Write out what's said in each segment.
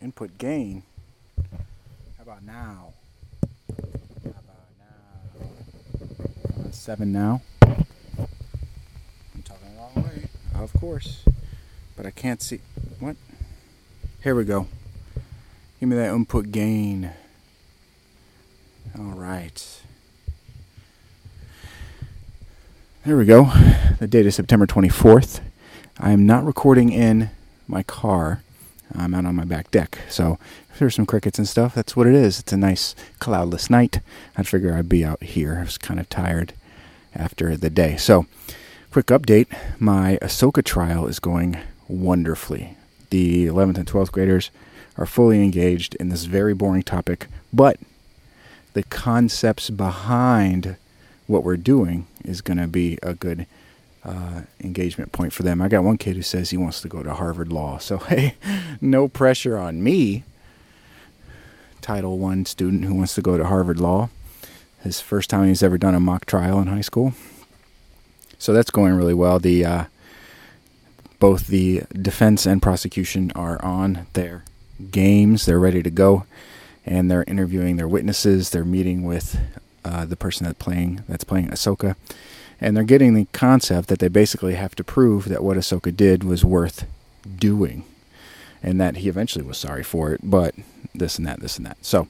Input gain. How about now? How about now? 7 now. I'm talking the wrong way. Of course. But I can't see. What? Here we go. Give me that input gain. All right. There we go. The date is September 24th. I am not recording in my car. I'm out on my back deck. So if there's some crickets and stuff, that's what it is. It's a nice cloudless night. I figure I'd be out here. I was kind of tired after the day. So quick update. My Ahsoka trial is going wonderfully. The 11th and 12th graders are fully engaged in this very boring topic, but the concepts behind what we're doing is going to be a good engagement point for them. I got one kid who says he wants to go to Harvard Law. So, hey, no pressure on me. Title I student who wants to go to Harvard Law. His first time he's ever done a mock trial in high school. So that's going really well. The both the defense and prosecution are on their games. They're ready to go. And they're interviewing their witnesses. They're meeting with the person that's playing Ahsoka. And they're getting the concept that they basically have to prove that what Ahsoka did was worth doing. And that he eventually was sorry for it, but this and that. So,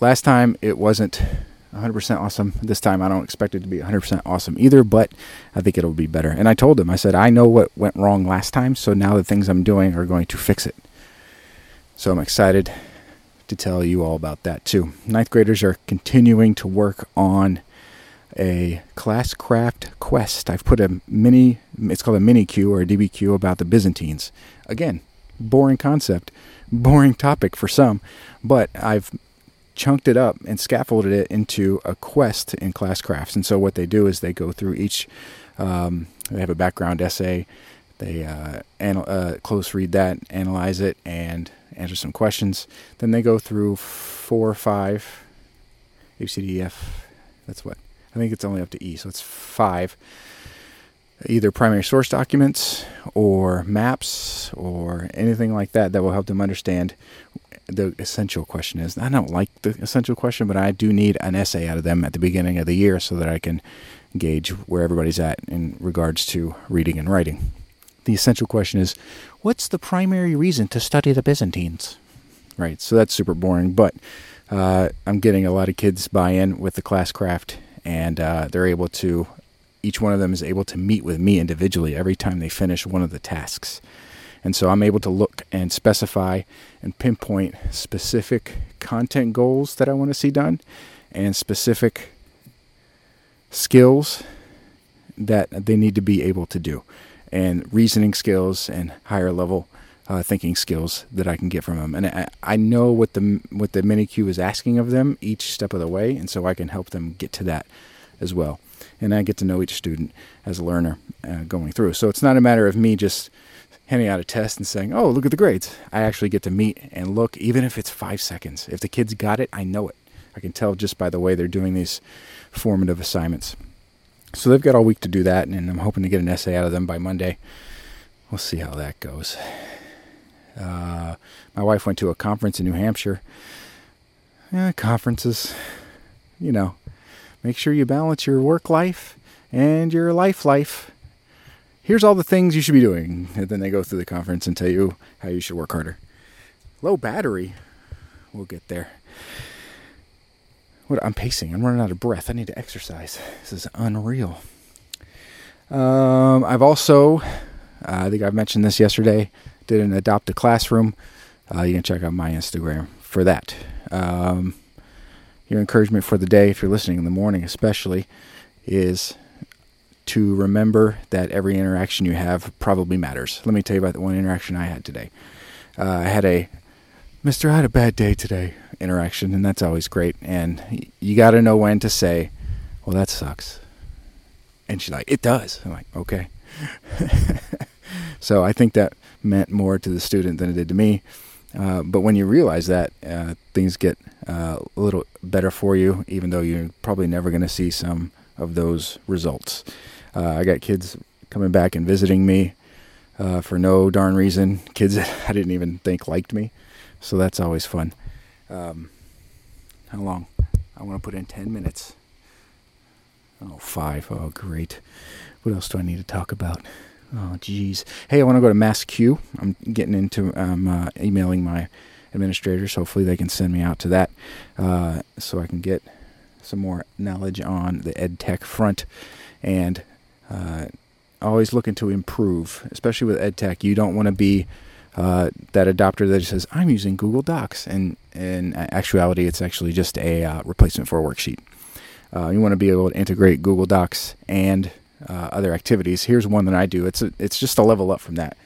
last time it wasn't 100% awesome. This time I don't expect it to be 100% awesome either, but I think it'll be better. And I told him, I said, I know what went wrong last time, so now the things I'm doing are going to fix it. So I'm excited to tell you all about that too. Ninth graders are continuing to work on a Classcraft quest. I've put it's called a mini-Q or a DBQ about the Byzantines. Again, boring concept, boring topic for some, but I've chunked it up and scaffolded it into a quest in Classcraft. And so what they do is they go through each, they have a background essay, they close read that, analyze it, and answer some questions. Then they go through 4 or 5, A, B, C, D, E, F, that's what? I think it's only up to E, so it's 5. Either primary source documents or maps or anything like that will help them understand the essential question is. I don't like the essential question, but I do need an essay out of them at the beginning of the year so that I can gauge where everybody's at in regards to reading and writing. The essential question is, what's the primary reason to study the Byzantines? Right, so that's super boring, but I'm getting a lot of kids buy-in with the Classcraft. And they're able to, each one of them is able to meet with me individually every time they finish one of the tasks. And so I'm able to look and specify and pinpoint specific content goals that I want to see done and specific skills that they need to be able to do and reasoning skills and higher level thinking skills that I can get from them. And I know what the mini-Q is asking of them each step of the way, and so I can help them get to that as well. And I get to know each student as a learner going through. So it's not a matter of me just handing out a test and saying, oh, look at the grades. I actually get to meet and look, even if it's 5 seconds. If the kids got it, I know it. I can tell just by the way they're doing these formative assignments. So they've got all week to do that, and I'm hoping to get an essay out of them by Monday. We'll see how that goes. My wife went to a conference in New Hampshire. Conferences, make sure you balance your work life and your life. Here's all the things you should be doing. And then they go through the conference and tell you how you should work harder. Low battery. We'll get there. What? I'm pacing. I'm running out of breath. I need to exercise. This is unreal. I've also, I think I've mentioned this yesterday, did an Adopt a Classroom. You can check out my Instagram for that. Your encouragement for the day, if you're listening in the morning especially, is to remember that every interaction you have probably matters. Let me tell you about the one interaction I had today. I had a, Mr. I had a bad day today interaction, and that's always great. And you got to know when to say, well, that sucks. And she's like, it does. I'm like, okay. So I think that meant more to the student than it did to me. But when you realize that, things get a little better for you, even though you're probably never going to see some of those results. I got kids coming back and visiting me for no darn reason. Kids that I didn't even think liked me. So that's always fun. How long? I want to put in 10 minutes. Oh, 5. Oh, great. What else do I need to talk about? Oh, geez. Hey, I want to go to MassQ. I'm getting into emailing my administrators. Hopefully they can send me out to that so I can get some more knowledge on the EdTech front. And always looking to improve, especially with EdTech. You don't want to be that adopter that just says, I'm using Google Docs. And in actuality, it's actually just a replacement for a worksheet. You want to be able to integrate Google Docs and other activities. Here's one that I do. It's just a level up from that.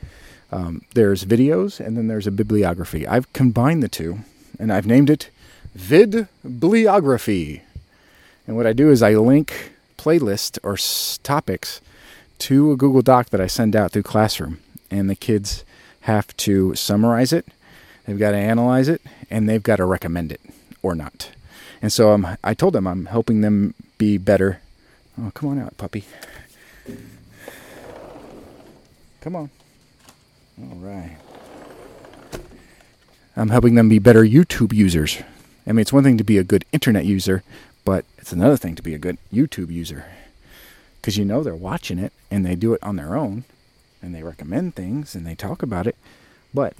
There's videos, and then there's a bibliography. I've combined the two, and I've named it Vidbliography. And what I do is I link playlists or topics to a Google Doc that I send out through Classroom. And the kids have to summarize it, they've got to analyze it, and they've got to recommend it or not. And so I told them I'm helping them be better. Oh, come on out, puppy. Come on. All right. I'm helping them be better YouTube users. I mean, it's one thing to be a good internet user, but it's another thing to be a good YouTube user. Because you know they're watching it, and they do it on their own, and they recommend things, and they talk about it. But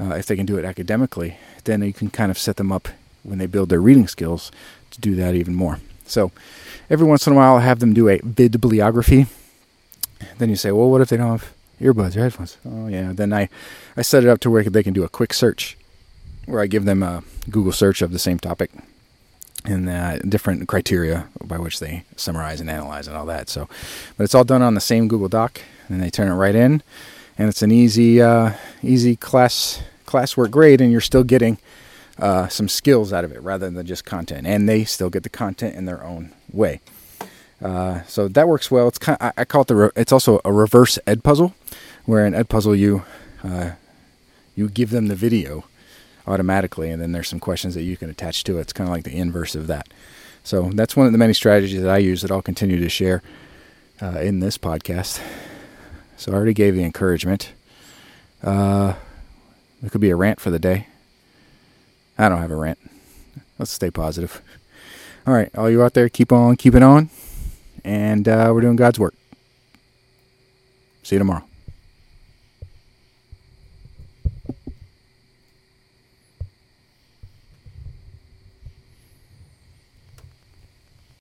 if they can do it academically, then you can kind of set them up when they build their reading skills to do that even more. So every once in a while, I have them do a bibliography. Then you say, well, what if they don't have earbuds or headphones? Oh, yeah. Then I set it up to where they can do a quick search, where I give them a Google search of the same topic and different criteria by which they summarize and analyze and all that. So, but it's all done on the same Google Doc, and they turn it right in, and it's an easy classwork grade, and you're still getting some skills out of it rather than just content, and they still get the content in their own way. So that works well. It's kind of, I call it it's also a reverse Ed Puzzle, where in Ed Puzzle you give them the video automatically, and then there's some questions that you can attach to it. It's kind of like the inverse of that. So that's one of the many strategies that I use that I'll continue to share in this podcast. So I already gave the encouragement. It could be a rant for the day. I don't have a rant. Let's stay positive. All right, all you out there, keep on keeping on, and we're doing God's work. See you tomorrow.